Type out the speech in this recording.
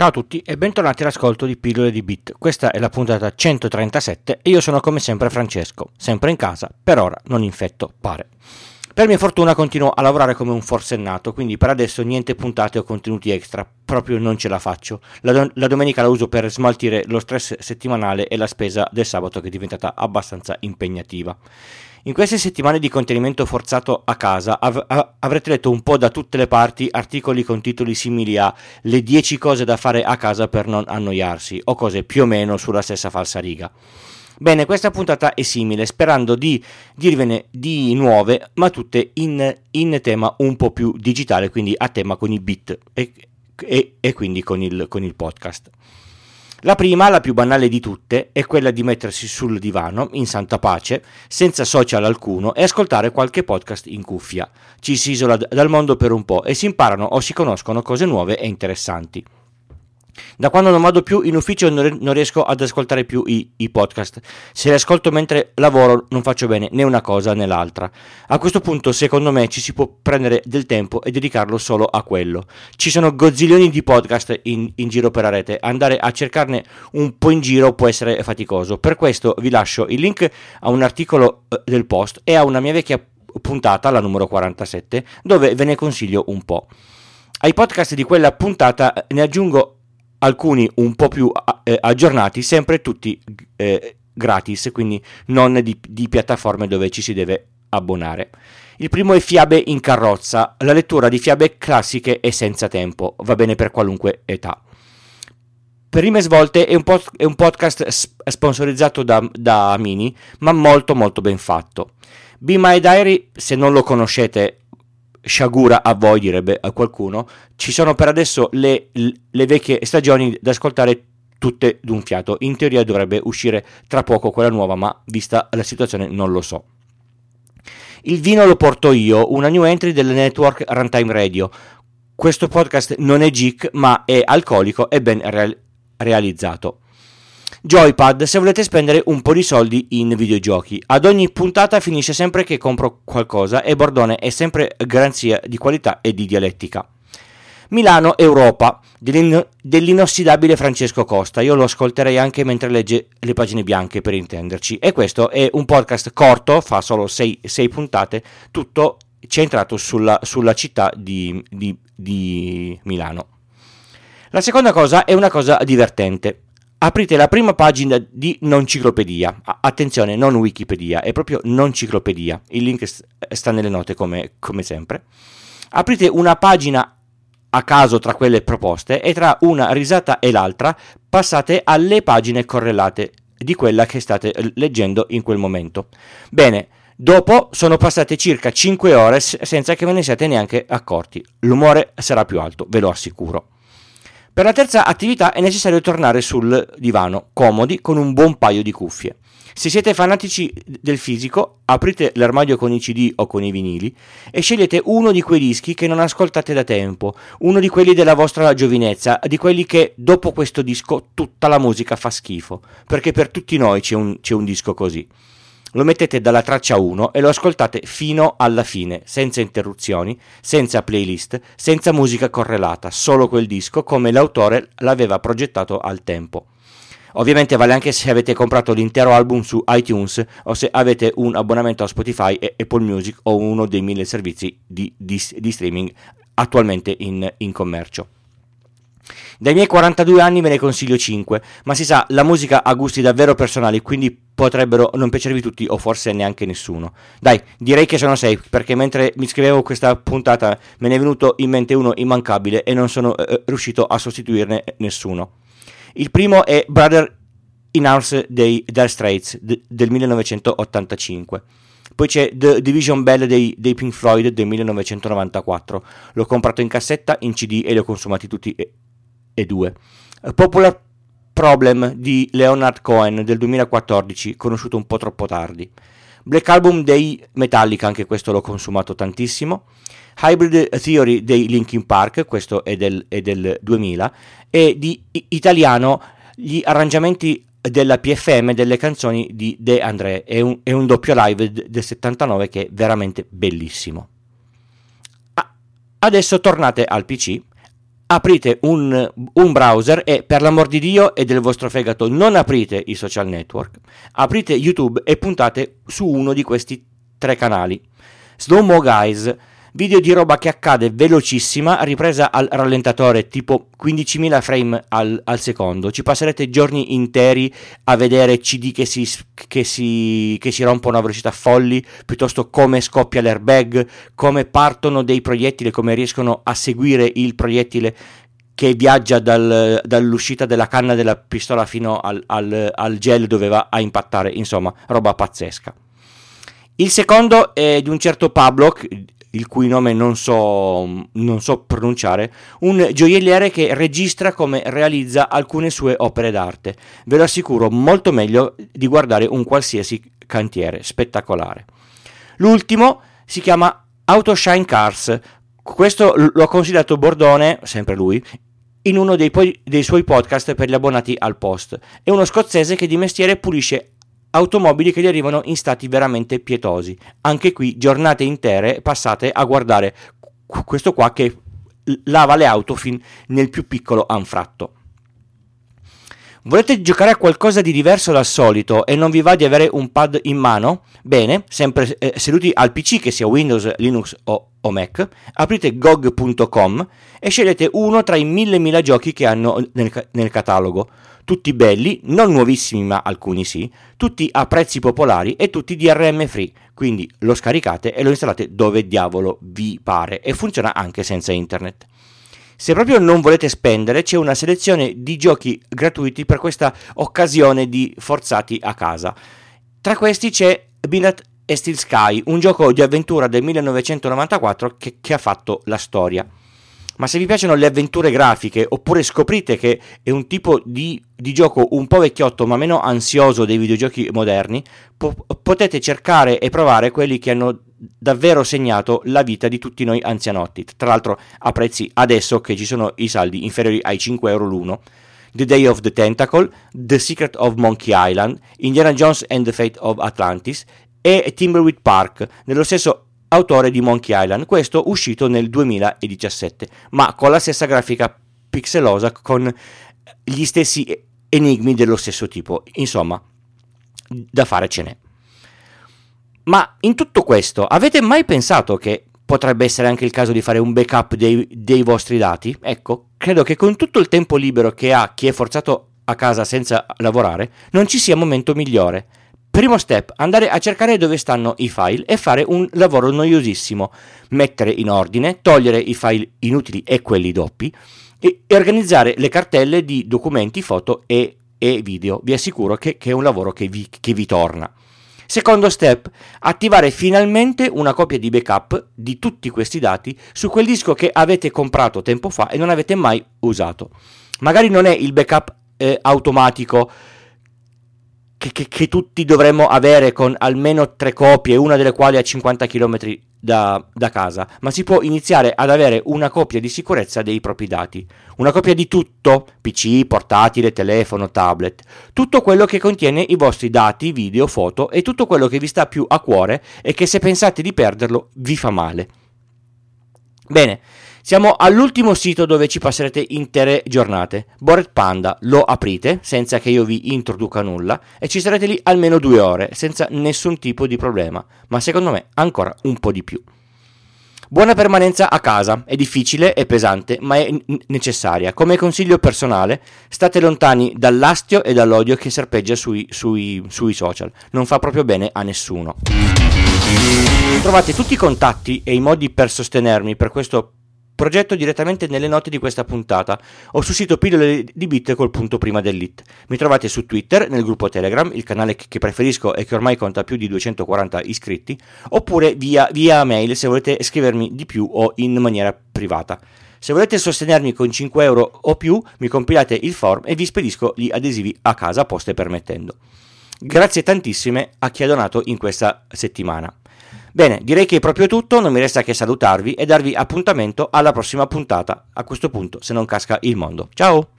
Ciao a tutti e bentornati all'ascolto di Pillole di Bit. Questa è la puntata 137 e io sono come sempre Francesco, sempre in casa, per ora non infetto, pare. Per mia fortuna continuo a lavorare come un forsennato, quindi per adesso niente puntate o contenuti extra, proprio non ce la faccio. La domenica la uso per smaltire lo stress settimanale e la spesa del sabato che è diventata abbastanza impegnativa. In queste settimane di contenimento forzato a casa avrete letto un po' da tutte le parti articoli con titoli simili a le 10 cose da fare a casa per non annoiarsi o cose più o meno sulla stessa falsariga. Bene, questa puntata è simile, sperando di dirvene di nuove, ma tutte in tema un po' più digitale, quindi a tema con i beat e quindi con il podcast. La prima, la più banale di tutte, è quella di mettersi sul divano, in santa pace, senza social alcuno e ascoltare qualche podcast in cuffia. Ci si isola dal mondo per un po' e si imparano o si conoscono cose nuove e interessanti. Da quando non vado più in ufficio non riesco ad ascoltare più i podcast. Se li ascolto mentre lavoro non faccio bene né una cosa né l'altra. A questo punto secondo me ci si può prendere del tempo e dedicarlo solo a quello. Ci sono gozzilioni di podcast in giro per la rete. Andare a cercarne un po' in giro può essere faticoso. Per questo vi lascio il link a un articolo del Post e a una mia vecchia puntata, la numero 47, dove ve ne consiglio un po'. Ai podcast di quella puntata ne aggiungo alcuni un po' più aggiornati, sempre tutti gratis, quindi non di piattaforme dove ci si deve abbonare. Il primo è Fiabe in carrozza, la lettura di fiabe classiche e senza tempo, va bene per qualunque età. Prime Svolte è un podcast sponsorizzato da Mini, ma molto molto ben fatto. Be My Diary, se non lo conoscete, sciagura a voi, direbbe a qualcuno. Ci sono per adesso le vecchie stagioni da ascoltare tutte d'un fiato. In teoria dovrebbe uscire tra poco quella nuova, ma vista la situazione non lo so. Il vino lo porto io, una new entry del network Runtime Radio. Questo podcast non è geek, ma è alcolico e ben realizzato. Joypad, se volete spendere un po' di soldi in videogiochi. Ad ogni puntata finisce sempre che compro qualcosa e Bordone è sempre garanzia di qualità e di dialettica. Milano Europa, dell'inossidabile Francesco Costa. Io lo ascolterei anche mentre legge le pagine bianche, per intenderci. E questo è un podcast corto, fa solo 6 puntate, tutto centrato sulla città di Milano. La seconda cosa è una cosa divertente. Aprite la prima pagina di Nonciclopedia, attenzione, non Wikipedia, è proprio Nonciclopedia, il link sta nelle note come sempre. Aprite una pagina a caso tra quelle proposte e tra una risata e l'altra passate alle pagine correlate di quella che state leggendo in quel momento. Bene, dopo sono passate circa 5 ore senza che ve ne siate neanche accorti, l'umore sarà più alto, ve lo assicuro. Per la terza attività è necessario tornare sul divano, comodi, con un buon paio di cuffie. Se siete fanatici del fisico, aprite l'armadio con i CD o con i vinili e scegliete uno di quei dischi che non ascoltate da tempo, uno di quelli della vostra giovinezza, di quelli che dopo questo disco tutta la musica fa schifo, perché per tutti noi c'è un disco così. Lo mettete dalla traccia 1 e lo ascoltate fino alla fine, senza interruzioni, senza playlist, senza musica correlata, solo quel disco come l'autore l'aveva progettato al tempo. Ovviamente vale anche se avete comprato l'intero album su iTunes o se avete un abbonamento a Spotify e Apple Music o uno dei 1000 servizi di streaming attualmente in commercio. Dai miei 42 anni ve ne consiglio 5, ma si sa, la musica ha gusti davvero personali, quindi potrebbero non piacervi tutti o forse neanche nessuno. Dai, direi che sono 6, perché mentre mi scrivevo questa puntata me ne è venuto in mente uno immancabile e non sono riuscito a sostituirne nessuno. Il primo è Brother in Arms dei Dire Straits del 1985. Poi c'è The Division Bell dei Pink Floyd del 1994. L'ho comprato in cassetta, in CD e li ho consumati tutti e due. Popular Problem di Leonard Cohen del 2014, conosciuto un po' troppo tardi. Black Album dei Metallica, anche questo l'ho consumato tantissimo. Hybrid Theory dei Linkin Park, questo è del 2000. E di italiano gli arrangiamenti della PFM delle canzoni di De André, è un doppio live del 79 che è veramente bellissimo. Adesso tornate al PC aprite un browser e, per l'amor di Dio e del vostro fegato, non aprite i social network, aprite YouTube e puntate su uno di questi tre canali. Slow Mo Guys, video di roba che accade velocissima, ripresa al rallentatore tipo 15.000 frame al secondo. Ci passerete giorni interi a vedere CD che si rompono a velocità folli, piuttosto come scoppia l'airbag, come partono dei proiettili, come riescono a seguire il proiettile che viaggia dall'uscita della canna della pistola fino al gel dove va a impattare. Insomma, roba pazzesca. Il secondo è di un certo Pablo, il cui nome non so pronunciare, un gioielliere che registra come realizza alcune sue opere d'arte. Ve lo assicuro, molto meglio di guardare un qualsiasi cantiere, spettacolare. L'ultimo si chiama Auto Shine Cars. Questo lo ha consigliato Bordone, sempre lui, in uno dei suoi podcast per gli abbonati al Post. È uno scozzese che di mestiere pulisce automobili che gli arrivano in stati veramente pietosi. Anche qui giornate intere passate a guardare questo qua che lava le auto fin nel più piccolo anfratto. Volete giocare a qualcosa di diverso dal solito e non vi va di avere un pad in mano? Bene, sempre seduti al PC, che sia Windows, Linux o Mac, aprite GOG.com e scegliete uno tra i 1.000 giochi che hanno nel catalogo. Tutti belli, non nuovissimi ma alcuni sì, tutti a prezzi popolari e tutti DRM free, quindi lo scaricate e lo installate dove diavolo vi pare, e funziona anche senza internet. Se proprio non volete spendere, c'è una selezione di giochi gratuiti per questa occasione di forzati a casa. Tra questi c'è Beneath a Steel Sky, un gioco di avventura del 1994 che ha fatto la storia. Ma se vi piacciono le avventure grafiche, oppure scoprite che è un tipo di gioco un po' vecchiotto ma meno ansioso dei videogiochi moderni, potete cercare e provare quelli che hanno davvero segnato la vita di tutti noi anzianotti, tra l'altro a prezzi adesso che ci sono i saldi inferiori ai €5 l'uno. The Day of the Tentacle, The Secret of Monkey Island, Indiana Jones and the Fate of Atlantis e Timberwind Park, nello stesso autore di Monkey Island, questo uscito nel 2017, ma con la stessa grafica pixelosa, con gli stessi enigmi dello stesso tipo. Insomma, da fare ce n'è. Ma in tutto questo, avete mai pensato che potrebbe essere anche il caso di fare un backup dei vostri dati? Ecco, credo che con tutto il tempo libero che ha chi è forzato a casa senza lavorare, non ci sia momento migliore. Primo step, andare a cercare dove stanno i file e fare un lavoro noiosissimo, mettere in ordine, togliere i file inutili e quelli doppi e organizzare le cartelle di documenti, foto e video. Vi assicuro che è un lavoro che vi torna. Secondo step, attivare finalmente una copia di backup di tutti questi dati su quel disco che avete comprato tempo fa e non avete mai usato. Magari non è il backup automatico che tutti dovremmo avere, con almeno 3 copie, una delle quali a 50 km da casa, ma si può iniziare ad avere una copia di sicurezza dei propri dati, una copia di tutto, PC, portatile, telefono, tablet, tutto quello che contiene i vostri dati, video, foto e tutto quello che vi sta più a cuore e che, se pensate di perderlo, vi fa male. Bene, siamo all'ultimo sito dove ci passerete intere giornate, Bored Panda. Lo aprite senza che io vi introduca nulla e ci sarete lì almeno 2 ore senza nessun tipo di problema, ma secondo me ancora un po' di più. Buona permanenza a casa, è difficile e pesante ma è necessaria. Come consiglio personale, state lontani dall'astio e dall'odio che serpeggia sui social, non fa proprio bene a nessuno. Trovate tutti i contatti e i modi per sostenermi per questo progetto direttamente nelle note di questa puntata o sul sito Pillole di Bit col .it. Mi trovate su Twitter, nel gruppo Telegram, il canale che preferisco e che ormai conta più di 240 iscritti, oppure via mail se volete scrivermi di più o in maniera privata. Se volete sostenermi con €5 o più, mi compilate il form e vi spedisco gli adesivi a casa, poste permettendo. Grazie tantissime a chi ha donato in questa settimana. Bene, direi che è proprio tutto, non mi resta che salutarvi e darvi appuntamento alla prossima puntata. A questo punto, se non casca il mondo. Ciao!